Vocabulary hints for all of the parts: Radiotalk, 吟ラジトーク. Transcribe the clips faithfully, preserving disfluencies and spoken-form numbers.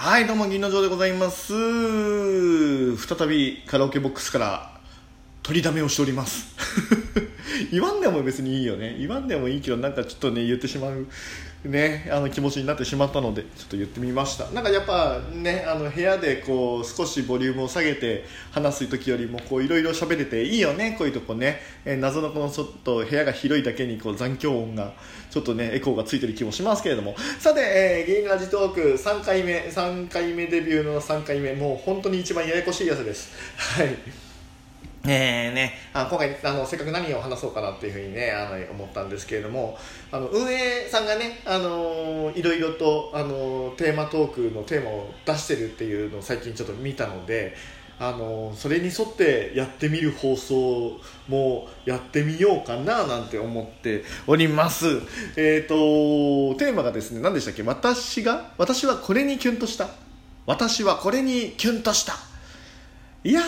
はいどうも銀の城でございます。再びカラオケボックスから取りだめをしております言わんでも別にいいよね。言わんでもいいけどなんかちょっとね言ってしまうね、あの気持ちになってしまったのでちょっと言ってみました。なんかやっぱね、あの部屋でこう少しボリュームを下げて話す時よりもこういろいろ喋れていいよね。こういうとこね、えー、謎のこのちょっと部屋が広いだけにこう残響音がちょっとねエコーがついてる気もしますけれども、さて、えー、銀ラジトークさんかいめさんかいめデビューのさんかいめ、もう本当に一番ややこしいやつです。はいえーね、あ今回あのせっかく何を話そうかなっていうふうに、ね、あの思ったんですけれども、あの運営さんがね、あのー、いろいろと、あのー、テーマトークのテーマを出してるっていうのを最近ちょっと見たので、あのー、それに沿ってやってみる放送もやってみようかななんて思っております。えーとーテーマがですね、何でしたっけ、私が私はこれにキュンとした私はこれにキュンとした。いやー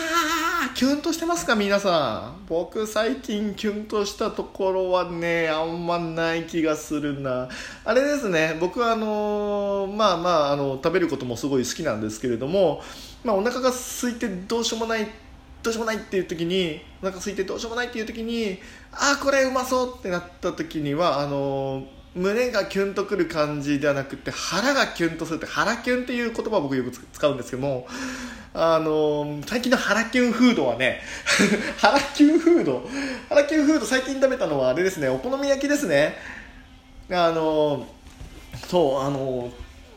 キュンとしてますか皆さん。僕最近キュンとしたところはねあんまない気がするな。あれですね、僕はあのー、まあまあ、あの食べることもすごい好きなんですけれども、まあ、お腹が空いてどうしようもないどうしようもないっていう時にお腹空いてどうしようもないっていう時にあーこれうまそうってなった時にはあのー胸がキュンとくる感じではなくて腹がキュンとするって、腹キュンっていう言葉を僕よく使うんですけども、あのー、最近の腹キュンフードはね腹キュンフード腹キュンフード最近食べたのはあれですね、お好み焼きですね。あのー、そうあのー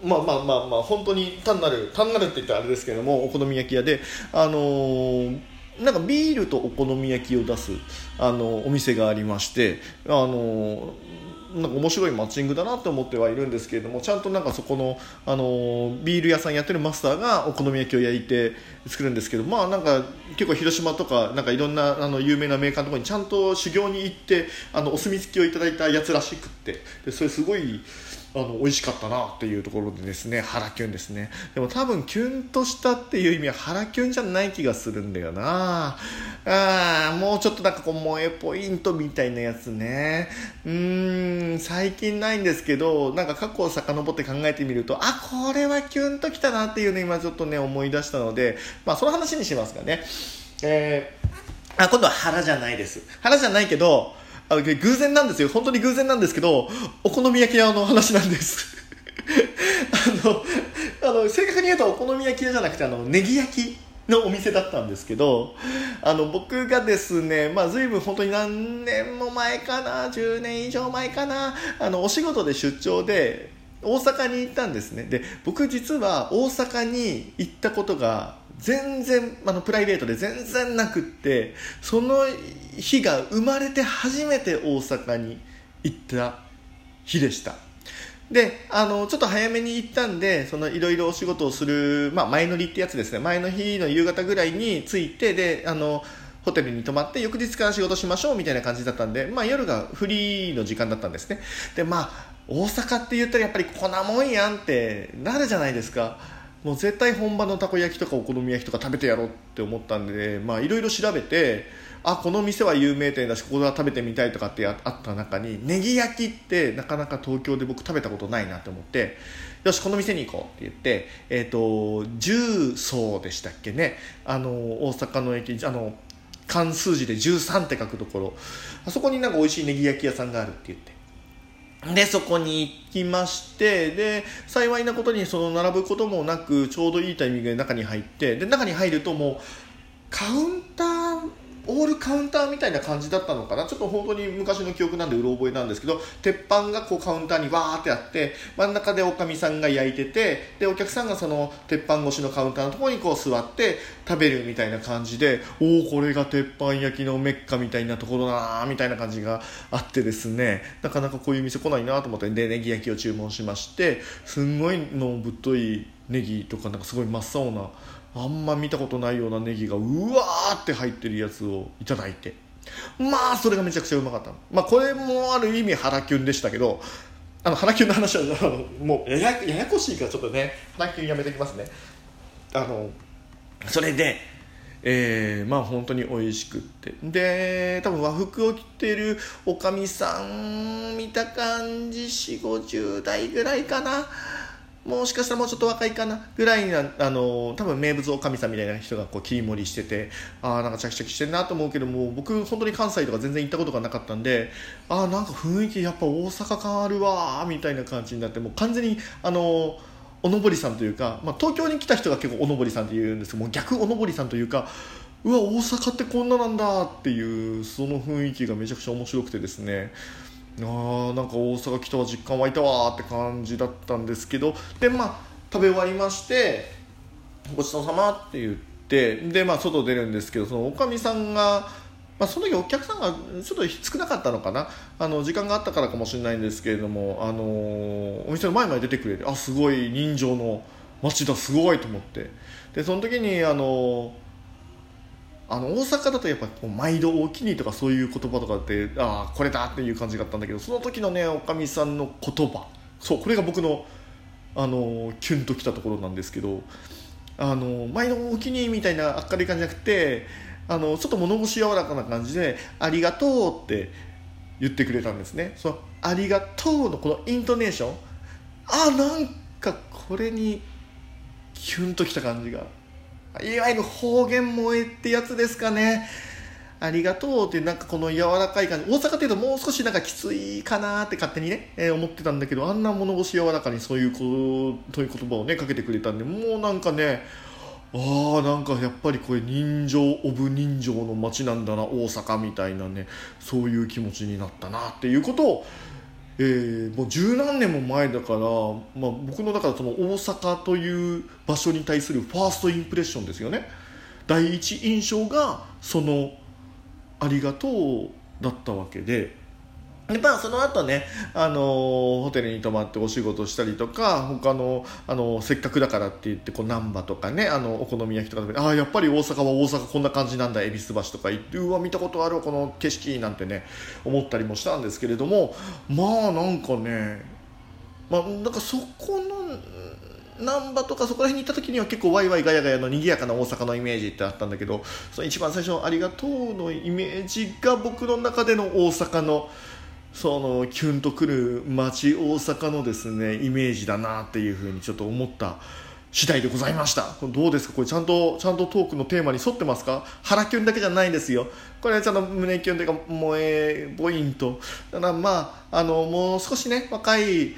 まあまあまあまあ本当に単なる単なるって言ったらあれですけども、お好み焼き屋であのーなんかビールとお好み焼きを出すあのお店がありまして、あのなんか面白いマッチングだなと思ってはいるんですけれども、ちゃんとなんかそこの、あのビール屋さんやってるマスターがお好み焼きを焼いて作るんですけど、まあなんか結構広島とかなんかいろんなあの有名なメーカーのところにちゃんと修行に行ってあのお墨付きをいただいたやつらしくって、でそれすごいあの美味しかったなっていうところでですね、腹キュンですね。でも多分キュンとしたっていう意味は腹キュンじゃない気がするんだよな。あもうちょっとなんかこう萌えポイントみたいなやつね、うーん最近ないんですけど、なんか過去を遡って考えてみるとあこれはキュンときたなっていうのを今ちょっとね思い出したので、まあその話にしますかね。えー、あ今度は腹じゃないです腹じゃないけどあの偶然なんですよ、本当に偶然なんですけどお好み焼き屋の話なんですあのあの正確に言うとお好み焼き屋じゃなくてあのネギ焼きのお店だったんですけど、あの僕がですね、まあ、随分本当に何年も前かなじゅうねん以上前かな、あのお仕事で出張で大阪に行ったんですね。で僕実は大阪に行ったことが全然あのプライベートで全然なくって、その日が生まれて初めて大阪に行った日でした。であのちょっと早めに行ったんでそのいろいろお仕事をする、まあ、前乗りってやつですね、前の日の夕方ぐらいに着いて、であのホテルに泊まって翌日から仕事しましょうみたいな感じだったんで、まあ、夜がフリーの時間だったんですね。でまあ大阪って言ったらやっぱりこんなもんやんってなるじゃないですか。もう絶対本場のたこ焼きとかお好み焼きとか食べてやろうって思ったんで、まあいろいろ調べて、あこの店は有名店だしここは食べてみたいとかってあった中にネギ焼きってなかなか東京で僕食べたことないなと思って、よしこの店に行こうって言ってえっと十荘でしたっけね、あの大阪の駅あの漢数字でじゅうさんって書くところ、あそこになんか美味しいネギ焼き屋さんがあるって言って、でそこに行きまして、で幸いなことにその並ぶこともなくちょうどいいタイミングで中に入って、で中に入るともうカウンターオールカウンターみたいな感じだったのかな、ちょっと本当に昔の記憶なんでうろ覚えなんですけど、鉄板がこうカウンターにわーってあって真ん中でおかみさんが焼いてて、でお客さんがその鉄板越しのカウンターのところにこう座って食べるみたいな感じで、おおこれが鉄板焼きのメッカみたいなところだなみたいな感じがあってですね、なかなかこういう店来ないなと思ってでネギ焼きを注文しまして、すんごいのぶっといネギとかなんかすごい真っ青なあんま見たことないようなネギがうわーって入ってるやつをいただいて、まあそれがめちゃくちゃうまかった。まあこれもある意味腹キュンでしたけど、あの腹キュンの話はもうや や, ややこしいからちょっとね腹キュンやめてきますね。あのそれで、えー、まあ本当に美味しくって、で多分和服を着てるおかみさん見た感じよん、ごじゅう代ぐらいかなもしかしたらもうちょっと若いかなぐらいな、あの多分名物おかみさんみたいな人がこう切り盛りしてて、あーなんかチャキチャキしてるなと思うけども、僕本当に関西とか全然行ったことがなかったんで、あーなんか雰囲気やっぱ大阪感あるわみたいな感じになって、もう完全にあのおのぼりさんというか、まあ、東京に来た人が結構おのぼりさんって言うんですけども、逆おのぼりさんというか、うわ大阪ってこんななんだっていう、その雰囲気がめちゃくちゃ面白くてですね、あなんか大阪来たわ、実感湧いたわって感じだったんですけど、でまあ食べ終わりましてごちそうさまって言って、でまあ外出るんですけど、そのおかみさんが、まあ、その時お客さんがちょっと少なかったのかな、あの時間があったからかもしれないんですけれども、あのー、お店の前まで出てくれて、あすごい人情の街だすごいと思って、でその時にあのーあの大阪だとやっぱり毎度おおきにとかそういう言葉とかって、あこれだっていう感じがあったんだけど、その時のねおかみさんの言葉、そうこれが僕の、あのー、キュンときたところなんですけど、あのー、毎度おおきにみたいな明るい感じじゃなくて、あのちょっと物腰柔らかな感じでありがとうって言ってくれたんですね。そのありがとうのこのイントネーション、あなんかこれにキュンときた感じが、いわゆる方言萌えってやつですかね。ありがとうってなんかこの柔らかい感じ、大阪っていうともう少しなんかきついかなって勝手にね、えー、思ってたんだけど、あんな物腰柔らかにそういうこと、そういう言葉をねかけてくれたんで、もうなんかね、ああなんかやっぱりこれ人情オブ人情の街なんだな大阪みたいなね、そういう気持ちになったなっていうことを、えー、もう十何年も前だから、まあ、僕の中でその大阪という場所に対するファーストインプレッションですよね。第一印象がそのありがとうだったわけで、でまあ、その後ね、あのー、ホテルに泊まってお仕事したりとか、他の、あのー、せっかくだからって言ってこう難波とかね、あのお好み焼きとか、ああやっぱり大阪は大阪こんな感じなんだ、恵比寿橋とか行って、うわ見たことあるわこの景色なんてね思ったりもしたんですけれども、まあなんかね、まあ、なんかそこの難波とかそこら辺に行った時には結構ワイワイガヤガヤの賑やかな大阪のイメージってあったんだけど、その一番最初のありがとうのイメージが僕の中での大阪のそのキュンとくる街、大阪のですねイメージだなっていうふうにちょっと思った次第でございました。どうですかこれ、ちゃんとちゃんとトークのテーマに沿ってますか？腹キュンだけじゃないんですよこれ、ちゃんと胸キュンというか萌えポイントだから、まああのもう少しね若い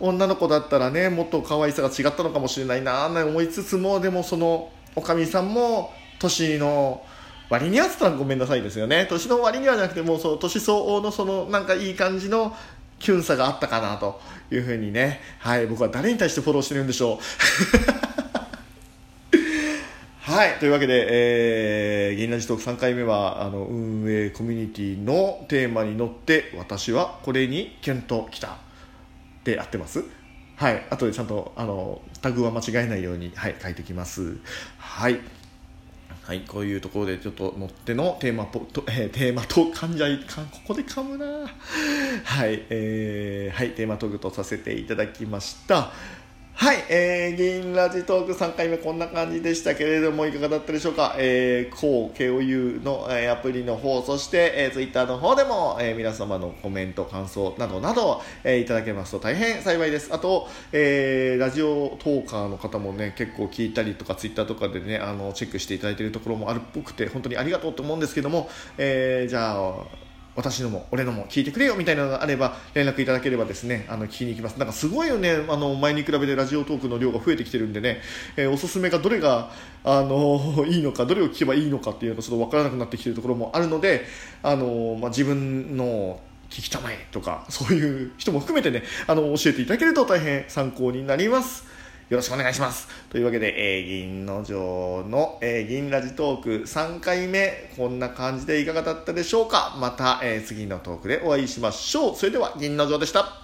女の子だったらね、もっと可愛さが違ったのかもしれないなと思いつつも、でもそのおかみさんも年の割にはつったらごめんなさいですよね。年の割にはじゃなくて、もうその年相応のそのなんかいい感じのキュンさがあったかなというふうにね、はい、僕は誰に対してフォローしてるんでしょうはい、というわけで、えー、銀ラジトークさんかいめはあの運営コミュニティのテーマにのって、私はこれにキュンときたで合ってます？はい、あとでちゃんとあのタグは間違えないように、はい、書いてきます。はいはい、こういうところでちょっと乗ってのテーマポと、えー、テーマと噛んじゃいかん、ここで噛むなはい、えー、はい、テーマトークとさせていただきました。はい、えー、銀ラジトークさんかいめこんな感じでしたけれども、いかがだったでしょうか。えー、こう ケーオーユー の、えー、アプリの方、そして、えー、Twitter の方でも、えー、皆様のコメント感想などなど、えー、いただけますと大変幸いです。あと、えー、ラジオトーカーの方もね結構聞いたりとか Twitter とかでねあのチェックしていただいているところもあるっぽくて、本当にありがとうと思うんですけども、えー、じゃあ私のも俺のも聞いてくれよみたいなのがあれば連絡いただければですね、あの聞きに行きます。なんかすごいよね、あの前に比べてラジオトークの量が増えてきてるんでね、えー、おすすめがどれがあのいいのか、どれを聞けばいいのかっていうのがちょっと分からなくなってきてるところもあるので、あの、まあ、自分の聞きたまえとかそういう人も含めてね、あの教えていただけると大変参考になります。よろしくお願いします。というわけで、えー、銀の城の、えー、銀ラジトークさんかいめこんな感じでいかがだったでしょうか。また、えー、次のトークでお会いしましょう。それでは銀の城でした。